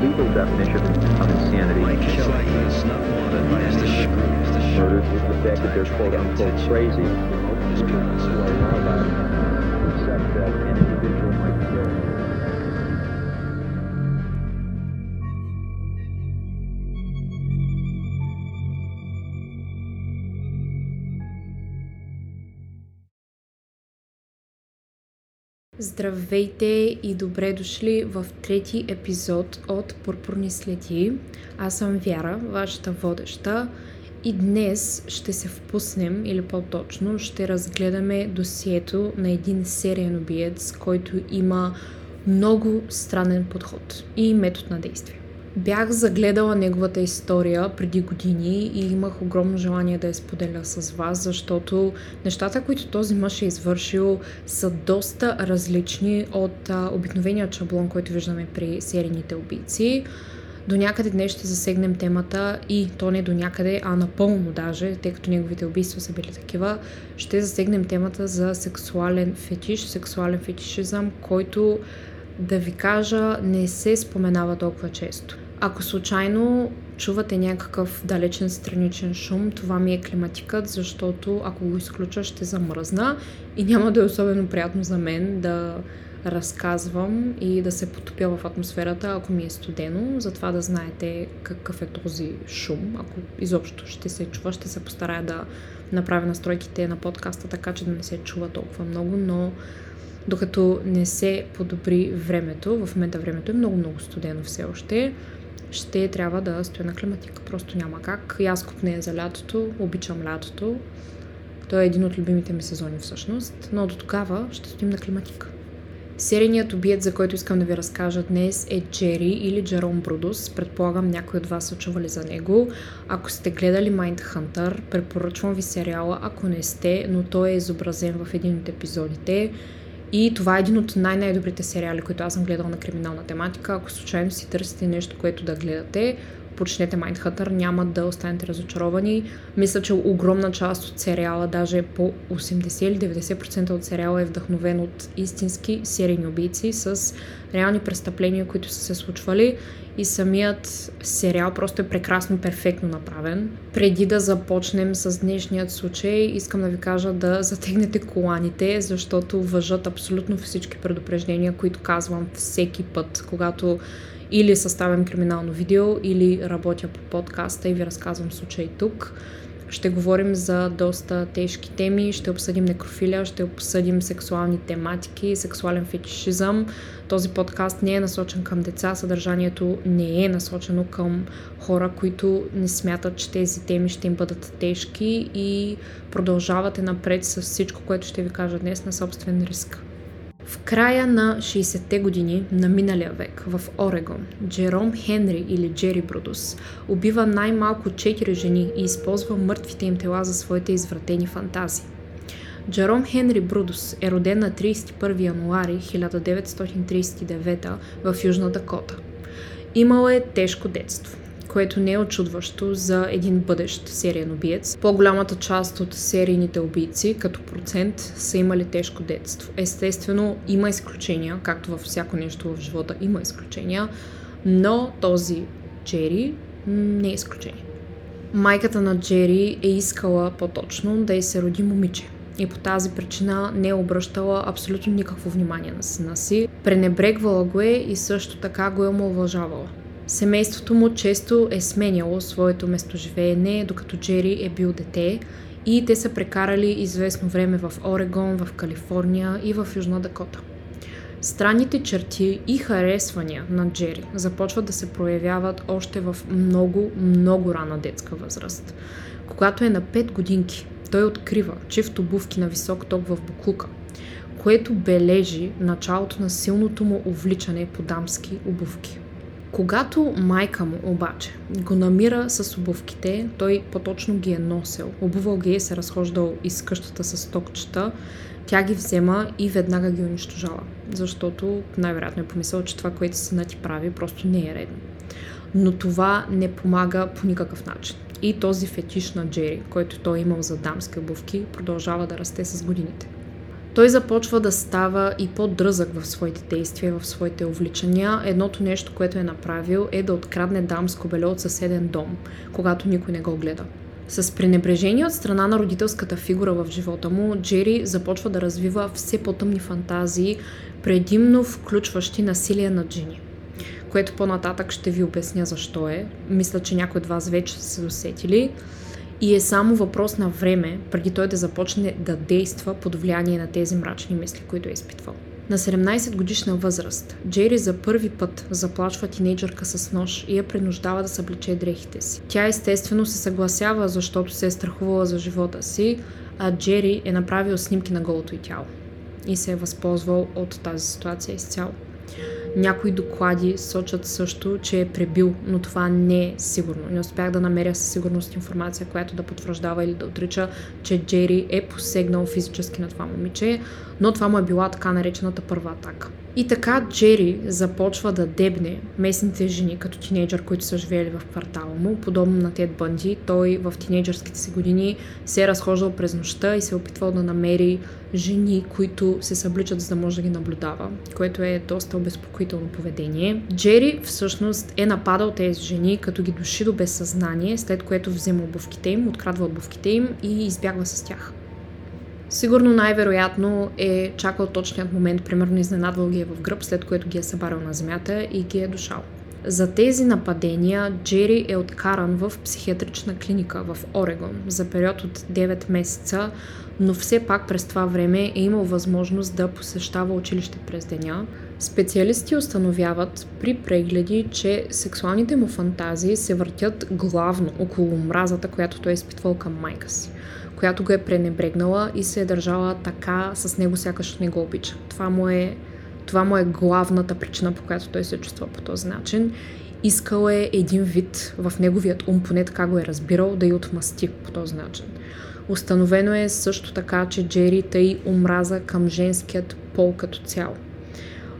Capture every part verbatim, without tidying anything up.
legal definition of insanity. Murder is the fact that they're quote-unquote crazy. Except that an individual might be guilty. Здравейте и добре дошли в трети епизод от Пурпурни следи. Аз съм Вяра, вашата водеща, и днес ще се впуснем, или по-точно ще разгледаме досието на един сериен убиец, който има много странен подход и метод на действие. Бях загледала неговата история преди години и имах огромно желание да я споделя с вас, защото нещата, които този мъж е извършил, са доста различни от а, обикновения шаблон, който виждаме при серийните убийци. До някъде днес ще засегнем темата, и то не до някъде, а напълно даже, тъй като неговите убийства са били такива, ще засегнем темата за сексуален фетиш, сексуален фетишизъм, който, да ви кажа, не се споменава толкова често. Ако случайно чувате някакъв далечен страничен шум, това ми е климатикът, защото ако го изключа, ще замръзна и няма да е особено приятно за мен да разказвам и да се потопя в атмосферата, ако ми е студено. Затова да знаете какъв е този шум. Ако изобщо ще се чува, ще се постарая да направя настройките на подкаста така, че да не се чува толкова много, но докато не се подобри времето, в момента времето е много-много студено все още, ще трябва да стоя на климатика. Просто няма как. И аз копнея за лятото, обичам лятото. Той е един от любимите ми сезони всъщност, но до тогава ще стоим на климатика. Серийният убиец, за който искам да ви разкажа днес, е Джери или Джером Брудос. Предполагам, някои от вас са чували за него. Ако сте гледали Mindhunter, препоръчвам ви сериала, ако не сте, но той е изобразен в един от епизодите. И това е един от най-най-добрите сериали, които аз съм гледала на криминална тематика. Ако случайно си търсите нещо, което да гледате, почнете Mindhunter, няма да останете разочаровани. Мисля, че огромна част от сериала, даже по осемдесет или деветдесет процента от сериала е вдъхновен от истински серийни убийци с реални престъпления, които са се случвали, и самият сериал просто е прекрасно, перфектно направен. Преди да започнем с днешният случай, искам да ви кажа да затегнете коланите, защото важат абсолютно всички предупреждения, които казвам всеки път, когато или съставям криминално видео, или работя по подкаста и ви разказвам случай тук. Ще говорим за доста тежки теми, ще обсъдим некрофилия, ще обсъдим сексуални тематики, сексуален фетишизъм. Този подкаст не е насочен към деца, съдържанието не е насочено към хора, които не смятат, че тези теми ще им бъдат тежки, и продължавате напред с всичко, което ще ви кажа днес, на собствен риск. В края на шейсетте години на миналия век в Орегон, Джером Хенри или Джери Брудос убива най-малко четири жени и използва мъртвите им тела за своите извратени фантазии. Джером Хенри Брудос е роден на тридесет и първи януари хиляда деветстотин тридесет и девета в Южна Дакота. Имал е тежко детство, което не е очудващо за един бъдещ сериен убиец. По-голямата част от серийните убийци, като процент, са имали тежко детство. Естествено, има изключения, както във всяко нещо в живота има изключения, но този Джери не е изключение. Майката на Джери е искала по-точно да й се роди момиче и по тази причина не е обръщала абсолютно никакво внимание на сина си, пренебрегвала го е и също така го е омалважавала. Семейството му често е сменяло своето местоживеене, докато Джери е бил дете, и те са прекарали известно време в Орегон, в Калифорния и в Южна Дакота. Странните черти и харесвания на Джери започват да се проявяват още в много, много рана детска възраст. Когато е на пет годинки, той открива чифт обувки на висок ток в буклука, което бележи началото на силното му увличане по дамски обувки. Когато майка му обаче го намира с обувките, той по-точно ги е носил, обувал ги е, се разхождал из къщата с токчета, тя ги взема и веднага ги унищожала, защото най-вероятно е помислял, че това, което сина ти прави, просто не е редно. Но това не помага по никакъв начин. И този фетиш на Джери, който той е имал за дамски обувки, продължава да расте с годините. той започва да става и по-дръзък в своите действия, в своите увличания. Едното нещо, което е направил, е да открадне дамско бельо от съседен дом, когато никой не го гледа. С пренебрежение от страна на родителската фигура в живота му, Джери започва да развива все по-тъмни фантазии, предимно включващи насилие над жени, което по-нататък ще ви обясня защо е. Мисля, че някои от вас вече са се досетили. И е само въпрос на време, преди той да започне да действа под влияние на тези мрачни мисли, които е изпитвал. На седемнайсет годишна възраст Джери за първи път заплашва тинейджърка с нож и я принуждава да съблече дрехите си. Тя естествено се съгласява, защото се е страхувала за живота си, а Джери е направил снимки на голото й тяло и се е възползвал от тази ситуация изцяло. Някои доклади сочат също, че е пребил, но това не е сигурно. Не успях да намеря със сигурност информация, която да потвърждава или да отрича, че Джери е посегнал физически на това момиче, но това му е била така наречената първа атака. И така Джери започва да дебне местните жени като тинейджър, които са живеели в квартала му. Подобно на Тед Бънди, той в тинейджърските си години се е разхождал през нощта и се е опитвал да намери жени, които се събличат, за да може да ги наблюдава, което е доста обезпокоително поведение. Джери всъщност е нападал тези жени, като ги души до безсъзнание, след което взема обувките им, открадва обувките им и избягва с тях. Сигурно най-вероятно е чакал точният момент, примерно изненадвал ги е в гръб, след което ги е събарал на земята и ги е душал. За тези нападения Джери е откаран в психиатрична клиника в Орегон за период от девет месеца, но все пак през това време е имал възможност да посещава училище през деня. Специалисти установяват при прегледи, че сексуалните му фантазии се въртят главно около омразата, която той е изпитвал към майка си, която го е пренебрегнала и се е държала така с него, сякаш не го обича. Това му е, това му е главната причина, по която той се чувства по този начин. Искал е един вид в неговият ум, поне така го е разбирал, да й отмъсти по този начин. Установено е също така, че Джери тъй омраза към женският пол като цяло.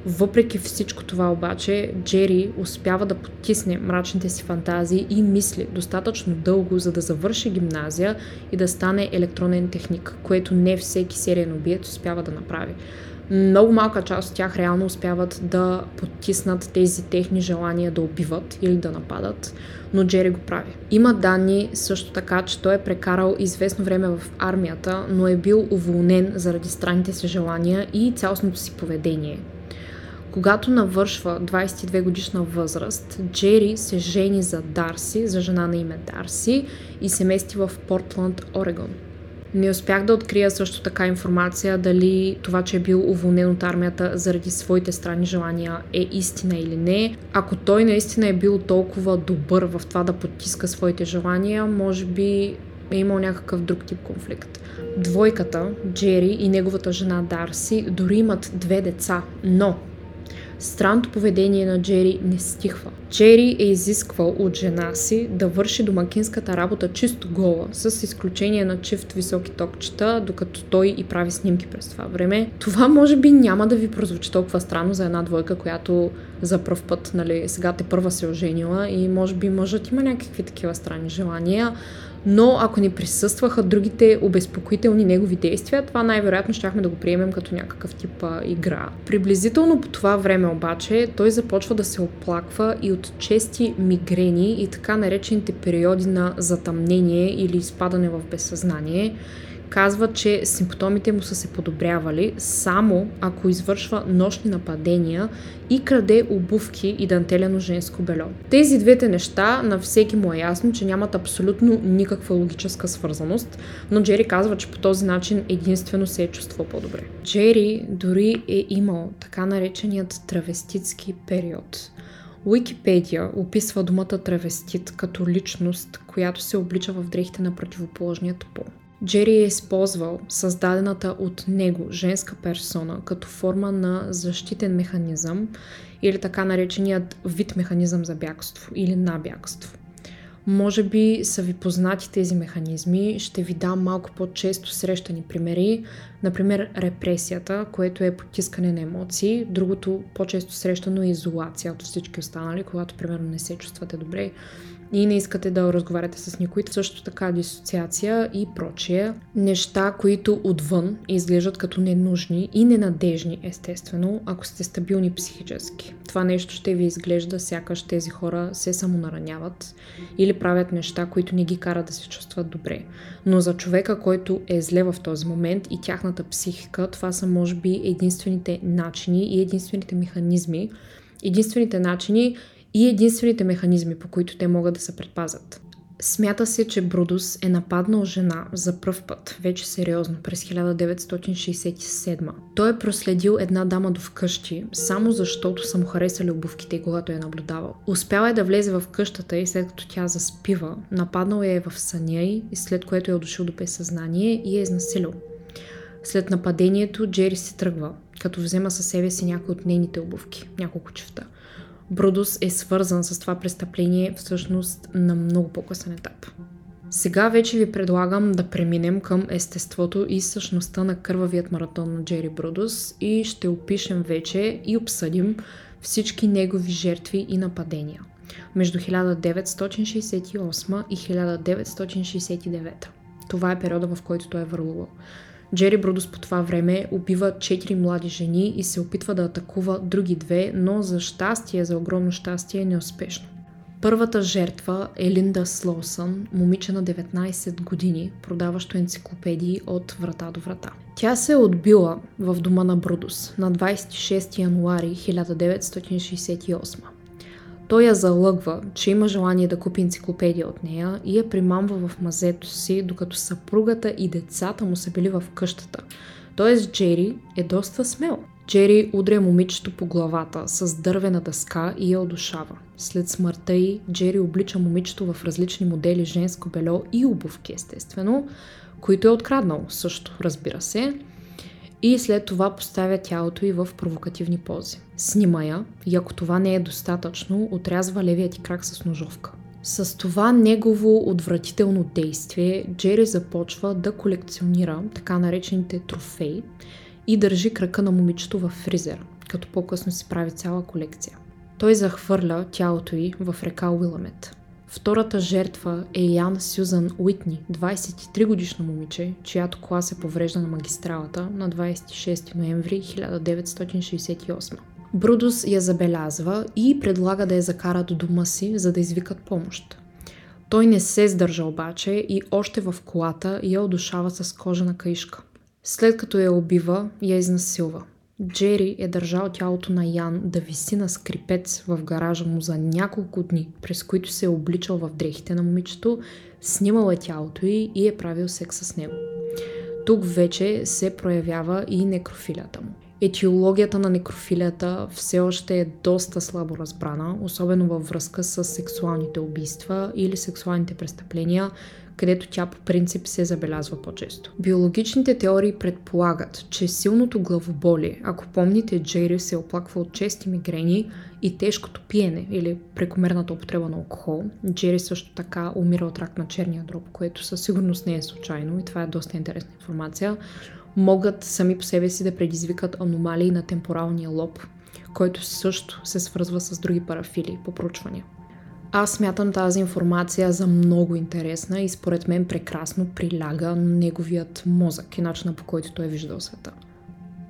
Въпреки всичко това обаче, Джери успява да потисне мрачните си фантазии и мисли достатъчно дълго, за да завърши гимназия и да стане електронен техник, което не всеки сериен убиец успява да направи. Много малка част от тях реално успяват да потиснат тези техни желания да убиват или да нападат, но Джери го прави. Има данни също така, че той е прекарал известно време в армията, но е бил уволнен заради странните си желания и цялостното си поведение. Когато навършва двайсет и две годишна възраст, Джери се жени за Дарси, за жена на име Дарси, и се мести в Портланд, Орегон. Не успях да открия също така информация дали това, че е бил уволнен от армията заради своите странни желания, е истина или не. Ако той наистина е бил толкова добър в това да потиска своите желания, може би е имал някакъв друг тип конфликт. Двойката, Джери и неговата жена Дарси, дори имат две деца, но странното поведение на Джери не стихва. Джери е изисквал от жена си да върши домакинската работа чисто гола, с изключение на чифт високи токчета, докато той и прави снимки през това време. Това може би няма да ви прозвучи толкова странно за една двойка, която за пръв път, нали, сега те първа се оженила и може би мъжът има някакви такива странни желания, но ако не присъстваха другите обезпокоителни негови действия, това най-вероятно щяхме да го приемем като някакъв тип а, игра. Приблизително по това време обаче той започва да се оплаква и от чести мигрени и така наречените периоди на затъмнение или изпадане в безсъзнание. Казва, че симптомите му са се подобрявали само ако извършва нощни нападения и краде обувки и дантелено женско бельо. Тези двете неща на всеки му е ясно, че нямат абсолютно никаква логическа свързаност, но Джери казва, че по този начин единствено се е чувствал по-добре. Джери дори е имал така нареченият травеститски период. Уикипедия описва думата травестит като личност, която се облича в дрехите на противоположният пол. Джери е използвал създадената от него женска персона като форма на защитен механизъм или така нареченият вид механизъм за бягство или на бягство. Може би са ви познати тези механизми, ще ви дам малко по-често срещани примери, Например, репресията, което е потискане на емоции. Другото по-често срещано е изолация от всички останали, когато, примерно, не се чувствате добре и не искате да разговаряте с никой. Също така дисоциация и прочие. Неща, които отвън изглеждат като ненужни и ненадежни, естествено, ако сте стабилни психически. Това нещо ще ви изглежда сякаш тези хора се самонараняват или правят неща, които не ги карат да се чувстват добре. Но за човека, който е зле в този момент и тяхната психика, това са може би единствените начини и единствените механизми, единствените начини и единствените механизми, по които те могат да се предпазят. Смята се, че Брудос е нападнал жена за пръв път, вече сериозно, през хиляда деветстотин шейсет и седма. Той е проследил една дама до вкъщи, само защото са му харесали обувките, когато я наблюдавал. Успял е да влезе в къщата и след като тя заспива, нападнал я е в съня й, след което е удушил до безсъзнание и е изнасилил. След нападението Джери се тръгва, като взема със себе си някои от нейните обувки, няколко чифта. Брудос е свързан с това престъпление всъщност на много по-късен етап. Сега вече ви предлагам да преминем към естеството и същността на кървавият маратон на Джери Брудос и ще опишем вече и обсъдим всички негови жертви и нападения между хиляда деветстотин шейсет и осма и хиляда деветстотин шейсет и девета. Това е периода, в който той е върлувал. Джери Брудос по това време убива четири млади жени и се опитва да атакува други две, но за щастие, за огромно щастие, е неуспешно. Първата жертва е Линда Слоусън, момиче на деветнайсет години, продаващо енциклопедии от врата до врата. Тя се е отбила в дома на Брудос на двайсет и шести януари хиляда деветстотин шейсет и осма. Той я залъгва, че има желание да купи енциклопедия от нея и я примамва в мазето си, докато съпругата и децата му са били в къщата. Тоест Джери е доста смел. Джери удря момичето по главата с дървена дъска и я удушава. След смъртта й, Джери облича момичето в различни модели женско бельо и обувки, естествено, които е откраднал също, разбира се. И след това поставя тялото й в провокативни пози. Снима я и ако това не е достатъчно, отрязва левият ти крак с ножовка. С това негово отвратително действие, Джери започва да колекционира така наречените трофеи и държи крака на момичето във фризер, като по-късно си прави цяла колекция. Той захвърля тялото й в река Уиламет. Втората жертва е Ян Сюзан Уитни, двайсет и три годишно момиче, чиято кола се поврежда на магистралата на двайсет и шести ноември хиляда деветстотин шейсет и осма. Брудос я забелязва и предлага да я закара до дома си, за да извикат помощ. Той не се сдържа обаче и още в колата я удушава с кожена каишка. След като я убива, я изнасилва. Джери е държал тялото на Ян да виси на скрипец в гаража му за няколко дни, през които се е обличал в дрехите на момичето, снимал е тялото й и е правил секс с него. Тук вече се проявява и некрофилията му. Етиологията на некрофилията все още е доста слабо разбрана, особено във връзка с сексуалните убийства или сексуалните престъпления, където тя по принцип се забелязва по-често. Биологичните теории предполагат, че силното главоболие, ако помните, Джери се оплаква от чести мигрени и тежкото пиене или прекомерната употреба на алкохол. Джери също така умира от рак на черния дроб, което със сигурност не е случайно и това е доста интересна информация. Могат сами по себе си да предизвикат аномалии на темпоралния лоб, който също се свързва с други парафили по проучвания. Аз смятам тази информация за много интересна и според мен прекрасно приляга неговият мозък и начина, по който той е виждал света.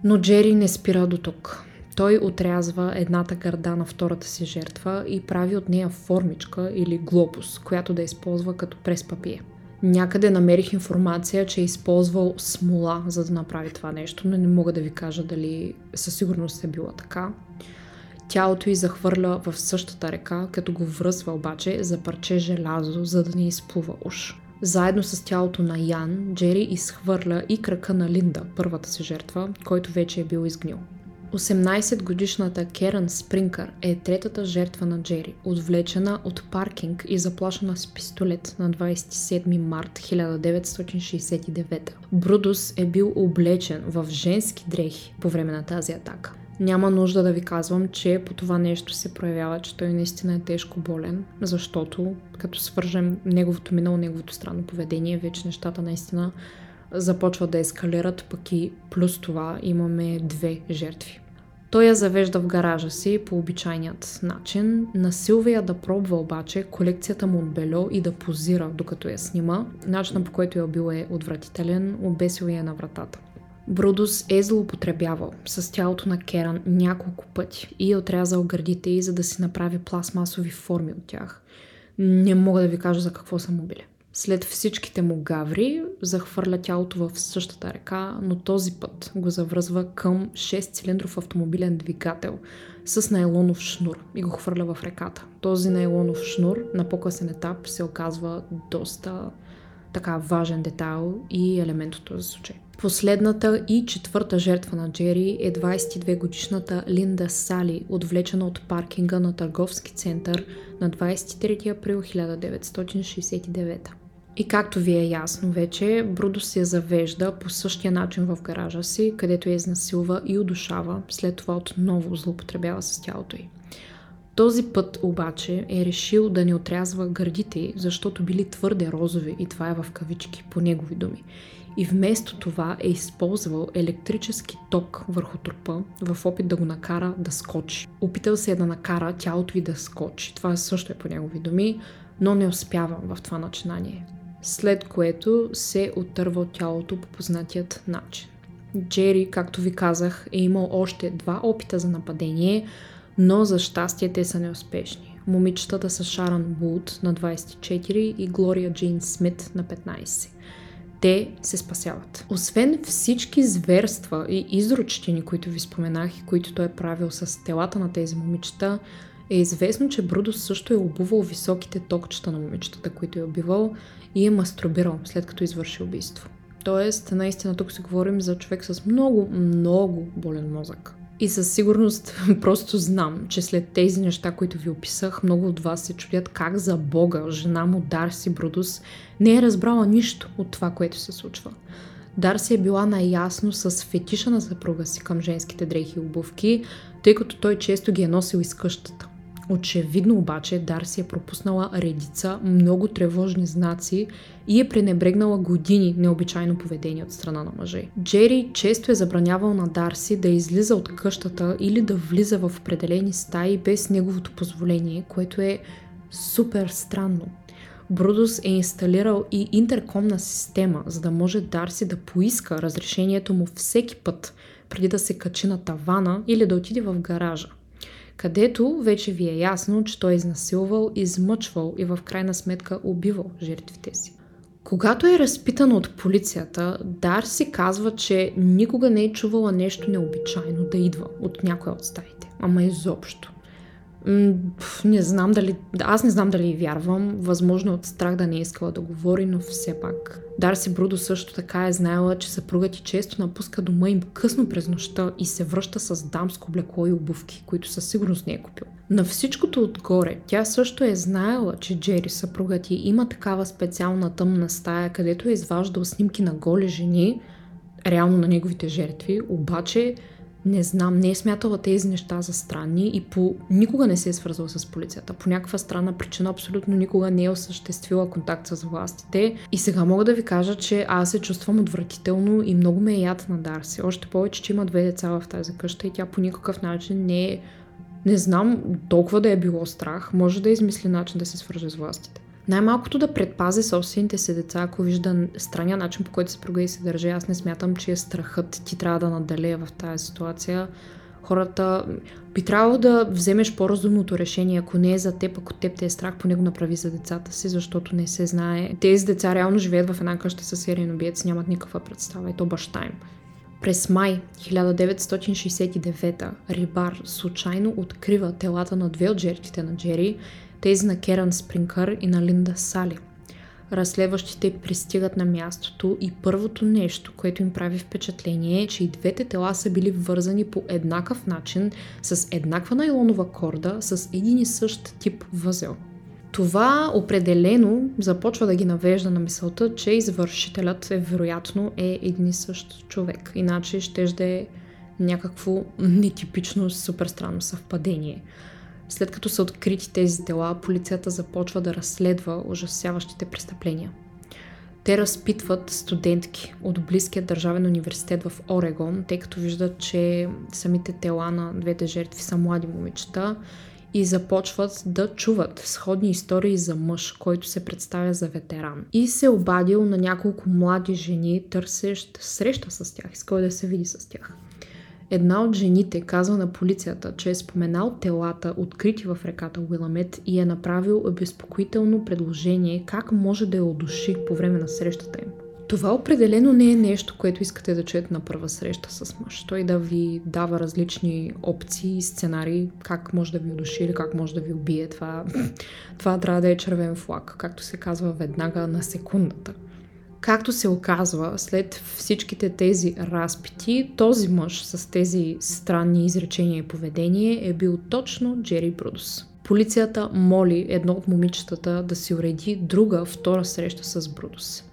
Но Джери не спира до тук. Той отрязва едната гърда на втората си жертва и прави от нея формичка или глобус, която да използва като прес-папие. Някъде намерих информация, че е използвал смола, за да направи това нещо, но не мога да ви кажа дали със сигурност е била така. Тялото й захвърля в същата река, като го връзва обаче за парче желязо, за да не изплува уж. Заедно с тялото на Ян, Джери изхвърля и крака на Линда, първата си жертва, който вече е бил изгнил. осемнайсетгодишната Керен Спринкър е третата жертва на Джери, отвлечена от паркинг и заплашена с пистолет на двайсет и седми март хиляда деветстотин шейсет и девета. Брудос е бил облечен в женски дрехи по време на тази атака. Няма нужда да ви казвам, че по това нещо се проявява, че той наистина е тежко болен, защото като свържем неговото минало, неговото странно поведение, вече нещата наистина започват да ескалират, пък и плюс това имаме две жертви. Той я завежда в гаража си по обичайният начин, насилва я да пробва обаче колекцията му от бельо и да позира докато я снима. Начинът, по който я бил, е отвратителен, обесил я на вратата. Брудос е злоупотребявал с тялото на Керан няколко пъти и е отрязал гърдите й, за да си направи пластмасови форми от тях. Не мога да ви кажа за какво са му били. След всичките му гаври захвърля тялото в същата река, но този път го завръзва към шестцилиндров автомобилен двигател с найлонов шнур и го хвърля в реката. Този найлонов шнур на по-късен етап се оказва доста така важен детайл и елемент от този случай. Последната и четвърта жертва на Джери е двадесет и две годишната Линда Сали, отвлечена от паркинга на търговски център на двадесет и трети април хиляда деветстотин шестдесет и девета. И както ви е ясно вече, Брудос се завежда по същия начин в гаража си, където я изнасилва и удушава, след това отново злоупотребява с тялото й. Този път обаче е решил да не отрязва гърдите, защото били твърде розови, и това е в кавички, по негови думи. И вместо това е използвал електрически ток върху трупа в опит да го накара да скочи. Опитал се е да накара тялото й да скочи, това също е по негови думи, но не успява в това начинание. След което се отърва от тялото по познатият начин. Джери, както ви казах, е имал още два опита за нападение, но за щастие те са неуспешни. Момичетата са Шарон Бут на двадесет и четири и Глория Джейн Смит на петнадесет. Те се спасяват. Освен всички зверства и изручтини, които ви споменах и които той е правил с телата на тези момичета, е известно, че Брудос също е обувал високите токчета на момичетата, които е убивал, и е мастурбирал след като извърши убийство. Тоест, наистина тук си говорим за човек с много, много болен мозък. И със сигурност просто знам, че след тези неща, които ви описах, много от вас се чудят как за Бога жена му Дарси Брудос не е разбрала нищо от това, което се случва. Дарси е била наясно с фетиша на съпруга си към женските дрехи и обувки, тъй като той често ги е носил из къщата. Очевидно обаче Дарси е пропуснала редица много тревожни знаци и е пренебрегнала години необичайно поведение от страна на мъже. Джери често е забранявал на Дарси да излиза от къщата или да влиза в определени стаи без неговото позволение, което е супер странно. Брудос е инсталирал и интеркомна система, за да може Дарси да поиска разрешението му всеки път, преди да се качи на тавана или да отиде в гаража, където вече ви е ясно, че той е изнасилвал, измъчвал и в крайна сметка убивал жертвите си. Когато е разпитана от полицията, Дарси казва, че никога не е чувала нещо необичайно да идва от някоя от стаите. Ама изобщо. М- не знам дали... Аз не знам дали вярвам, възможно от страх да не е искала да говори, но все пак. Дарси Брудос също така е знаела, че съпругът ѝ често напуска дома им късно през нощта и се връща с дамско облекло и обувки, които със сигурност не е купил. На всичкото отгоре, тя също е знаела, че Джери, съпругът ѝ, има такава специална тъмна стая, където е изваждал снимки на голи жени, реално на неговите жертви, обаче не знам, не е смятала тези неща за странни и по... никога не се е свързвала с полицията. По някаква странна причина абсолютно никога не е осъществила контакт с властите. И сега мога да ви кажа, че аз се чувствам отвратително и много ме е яд на Дарси. Още повече, че има две деца в тази къща и тя по никакъв начин не е... Не знам, толкова да е било страх, може да измисли начин да се свържи с властите. Най-малкото да предпази собствените си деца, ако вижда странния начин, по който се пруга и се държи. Аз не смятам, че е страхът ти трябва да надделее в тази ситуация. Хората би трябвало да вземеш по-разумното решение. Ако не е за теб, ако теб те е страх, поне го направи за децата си, защото не се знае. Тези деца реално живеят в една къща със сериен убиец, нямат никаква представа, и то баща им. През май хиляда деветстотин шестдесет и девета рибар случайно открива телата на две от жертвите на Джери, тези на Керан Спринкър и на Линда Сали. Разследващите пристигат на мястото и първото нещо, което им прави впечатление, е, че и двете тела са били вързани по еднакъв начин, с еднаква найлонова корда, с един и същ тип възел. Това определено започва да ги навежда на мисълта, че извършителят е, вероятно е един и същ човек, иначе щежде е някакво нетипично, супер странно съвпадение. След като са открити тези тела, полицията започва да разследва ужасяващите престъпления. Те разпитват студентки от близкия държавен университет в Орегон, тъй като виждат, че самите тела на двете жертви са млади момичета и започват да чуват сходни истории за мъж, който се представя за ветеран. И се обадил на няколко млади жени, търсещ среща с тях, искал да се види с тях. Една от жените казва на полицията, че е споменал телата, открити в реката Уиламет, и е направил обезпокоително предложение как може да я удуши по време на срещата им. Това определено не е нещо, което искате да чуете на първа среща с мъж. Той да ви дава различни опции и сценарии, как може да ви удуши или как може да ви убие. Това, това трябва да е червен флаг, както се казва, веднага на секундата. Както се оказва, след всичките тези разпити, този мъж с тези странни изречения и поведение е бил точно Джери Брудос. Полицията моли едно от момичетата да си уреди друга, втора среща с Брудос.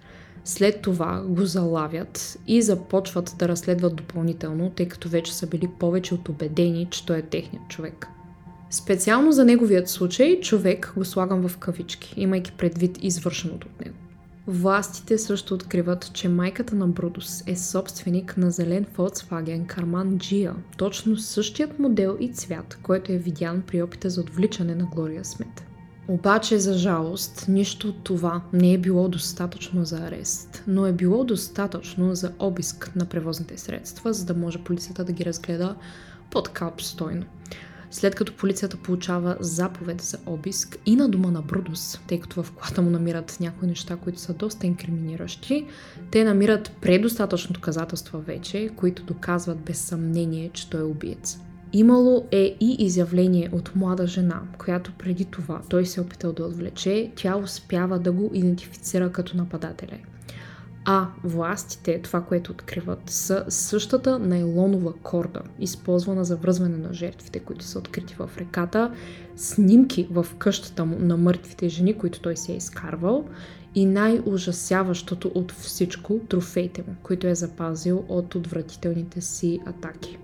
След това го залавят и започват да разследват допълнително, тъй като вече са били повече от убедени, че той е техният човек. Специално за неговият случай човек го слагам в кавички, имайки предвид извършеното от него. Властите също откриват, че майката на Брудос е собственик на зелен Volkswagen Карман Джия, точно същият модел и цвят, който е видян при опита за отвличане на Глория Смит. Обаче, за жалост, нищо от това не е било достатъчно за арест, но е било достатъчно за обиск на превозните средства, за да може полицията да ги разгледа по-така обстойно. След като полицията получава заповед за обиск и на дома на Брудос, тъй като в колата му намират някои неща, които са доста инкриминиращи, те намират предостатъчно доказателства вече, които доказват без съмнение, че той е убиец. Имало е и изявление от млада жена, която преди това той се опитал да отвлече, тя успява да го идентифицира като нападателя. А властите, това, което откриват, са същата найлонова корда, използвана за връзване на жертвите, които са открити в реката, снимки в къщата му на мъртвите жени, които той се е изкарвал, и най-ужасяващото от всичко – трофеите му, които е запазил от отвратителните си атаки.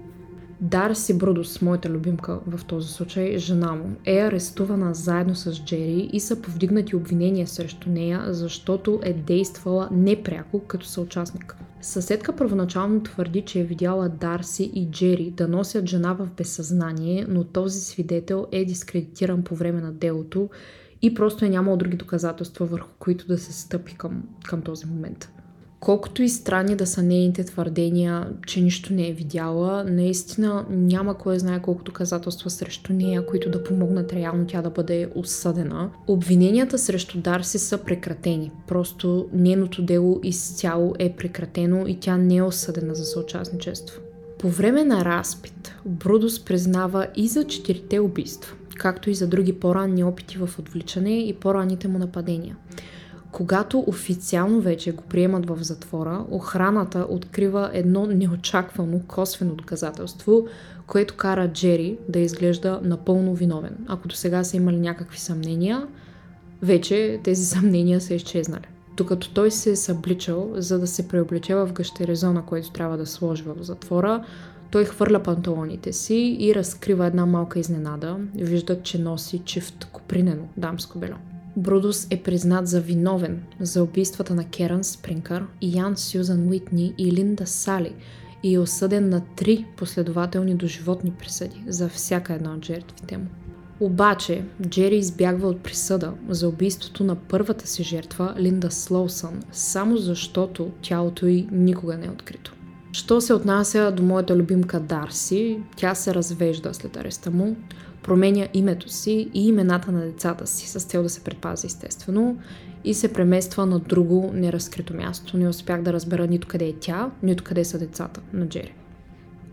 Дарси Брудос, моята любимка в този случай, жена му, е арестувана заедно с Джери и са повдигнати обвинения срещу нея, защото е действала непряко като съучастник. Съседка първоначално твърди, че е видяла Дарси и Джери да носят жена в безсъзнание, но този свидетел е дискредитиран по време на делото и просто е нямал други доказателства, върху които да се стъпи към, към този момент. Колкото и странни да са нейните твърдения, че нищо не е видяла, наистина няма кой знае колко доказателства срещу нея, които да помогнат реално тя да бъде осъдена. Обвиненията срещу Дарси са прекратени. Просто нейното дело изцяло е прекратено и тя не е осъдена за съучастничество. По време на разпит, Брудос признава и за четирите убийства, както и за други по-ранни опити в отвличане и по-ранните му нападения. Когато официално вече го приемат в затвора, охраната открива едно неочаквано косвено доказателство, което кара Джери да изглежда напълно виновен. Ако досега са имали някакви съмнения, вече тези съмнения са изчезнали. Докато той се е събличал, за да се преоблече в гащерезона, който трябва да сложи в затвора, той хвърля панталоните си и разкрива една малка изненада. Виждат, че носи чифт копринено дамско бельо. Брудос е признат за виновен за убийствата на Керен Спринкър, Ян Сюзан Уитни и Линда Сали и е осъден на три последователни доживотни присъди за всяка една от жертвите му. Обаче Джери избягва от присъда за убийството на първата си жертва, Линда Слоусън, само защото тялото й никога не е открито. Що се отнася до моята любимка Дарси, тя се развежда след ареста му, променя името си и имената на децата си с цел да се предпази естествено и се премества на друго неразкрито място. Не успях да разбера нито къде е тя, нито къде са децата на Джери.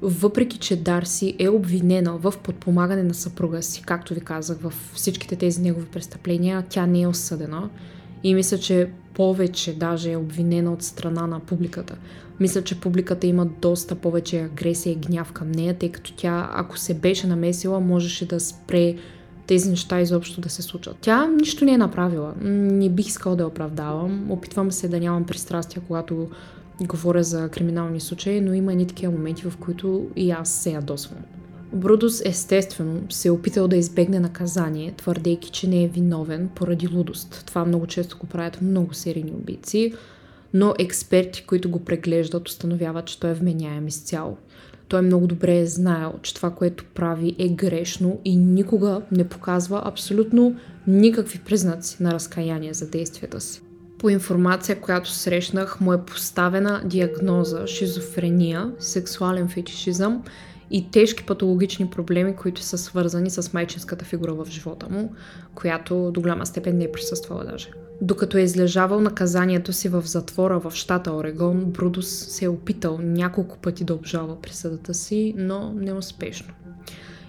Въпреки че Дарси е обвинена в подпомагане на съпруга си, както ви казах, във всичките тези негови престъпления, тя не е осъдена и мисля, че повече даже е обвинена от страна на публиката. Мисля, че публиката има доста повече агресия и гняв към нея, тъй като тя, ако се беше намесила, можеше да спре тези неща изобщо да се случат. Тя нищо не е направила. Не бих искала да я оправдавам. Опитвам се да нямам пристрастия, когато говоря за криминални случаи, но има и такива моменти, в които и аз се ядосвам. Брудос естествено се е опитал да избегне наказание, твърдейки, че не е виновен поради лудост. Това много често го правят много серийни убийци. но експерти, които го преглеждат, установяват, че той е вменяем изцяло. Той много добре е знаел, че това, което прави, е грешно и никога не показва абсолютно никакви признаци на разкаяние за действията си. По информация, която срещнах, му е поставена диагноза шизофрения, сексуален фетишизъм и тежки патологични проблеми, които са свързани с майчинската фигура в живота му, която до голяма степен не е присъствала даже. Докато е излежавал наказанието си в затвора в щата Орегон, Брудос се е опитал няколко пъти да обжалва присъдата си, но неуспешно.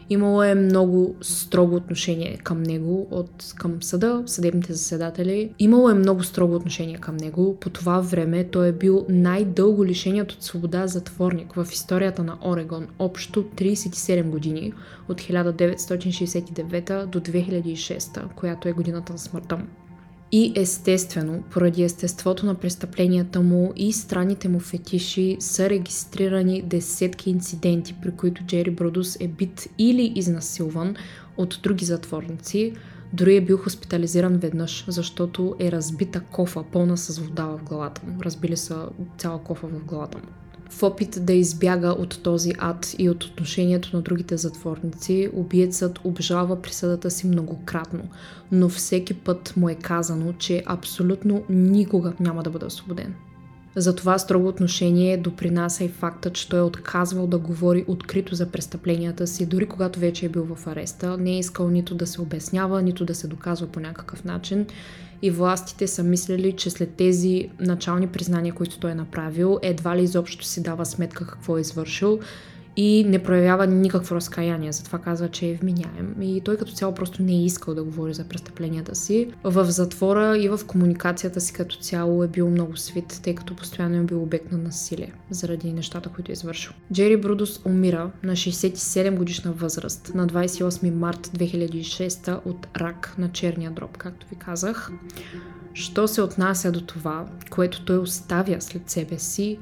Имало е много строго отношение към него от към съда, съдебните заседатели. Имало е много строго отношение към него. По това време той е бил най-дълго лишеният от свобода затворник в историята на Орегон, общо трийсет и седем години, от хиляда деветстотин шейсет и девета до две хиляди и шеста, която е годината на смъртта му. И естествено, поради естеството на престъпленията му и странните му фетиши, са регистрирани десетки инциденти, при които Джери Брудос е бит или изнасилван от други затворници. Дори е бил хоспитализиран веднъж, защото е разбита кофа, пълна с вода в главата му. Разбили са цяла кофа в главата му. В опит да избяга от този ад и от отношението на другите затворници, убиецът обжалва присъдата си многократно, но всеки път му е казано, че абсолютно никога няма да бъде освободен. За това строго отношение допринася и факта, че той е отказвал да говори открито за престъпленията си, дори когато вече е бил в ареста, не е искал нито да се обяснява, нито да се доказва по някакъв начин. И властите са мислили, че след тези начални признания, които той е направил, едва ли изобщо си дава сметка какво е извършил и не проявява никакво разкаяние. Затова казва, че е вменяем. И той като цяло просто не е искал да говори за престъпленията си. В затвора и в комуникацията си като цяло е бил много свит, тъй като постоянно е бил обект на насилие заради нещата, които е извършил. Джери Брудос умира на шейсет и седем годишна възраст на двайсет и осми март две хиляди и шеста от рак на черния дроб, както ви казах. Що се отнася до това, което той оставя след себе си,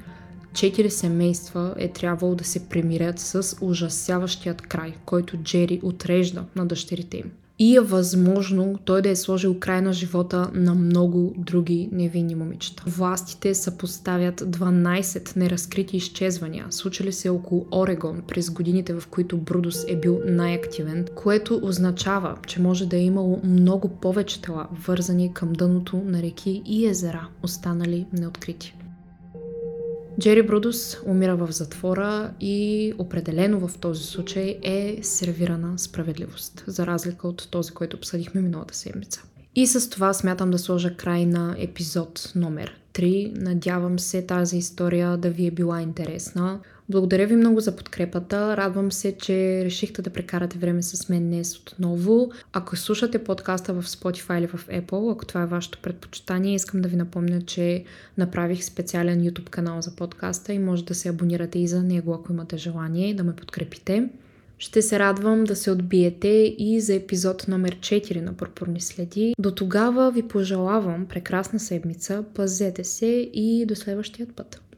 четири семейства е трябвало да се примирят с ужасяващият край, който Джери отрежда на дъщерите им. И е възможно той да е сложил край на живота на много други невинни момичета. Властите съпоставят дванайсет неразкрити изчезвания, случили се около Орегон през годините, в които Брудос е бил най-активен, което означава, че може да е имало много повече тела, вързани към дъното на реки и езера, останали неоткрити. Джери Брудос умира в затвора и определено в този случай е сервирана справедливост, за разлика от този, който обсъдихме миналата седмица. И с това смятам да сложа край на епизод номер три. Надявам се тази история да ви е била интересна. Благодаря ви много за подкрепата. Радвам се, че решихте да прекарате време с мен днес отново. Ако слушате подкаста в Spotify или в Apple, ако това е вашето предпочитание, искам да ви напомня, че направих специален YouTube канал за подкаста и може да се абонирате и за него, ако имате желание да ме подкрепите. Ще се радвам да се отбиете и за епизод номер четири на Пурпурни следи. До тогава ви пожелавам прекрасна седмица, пазете се и до следващия път!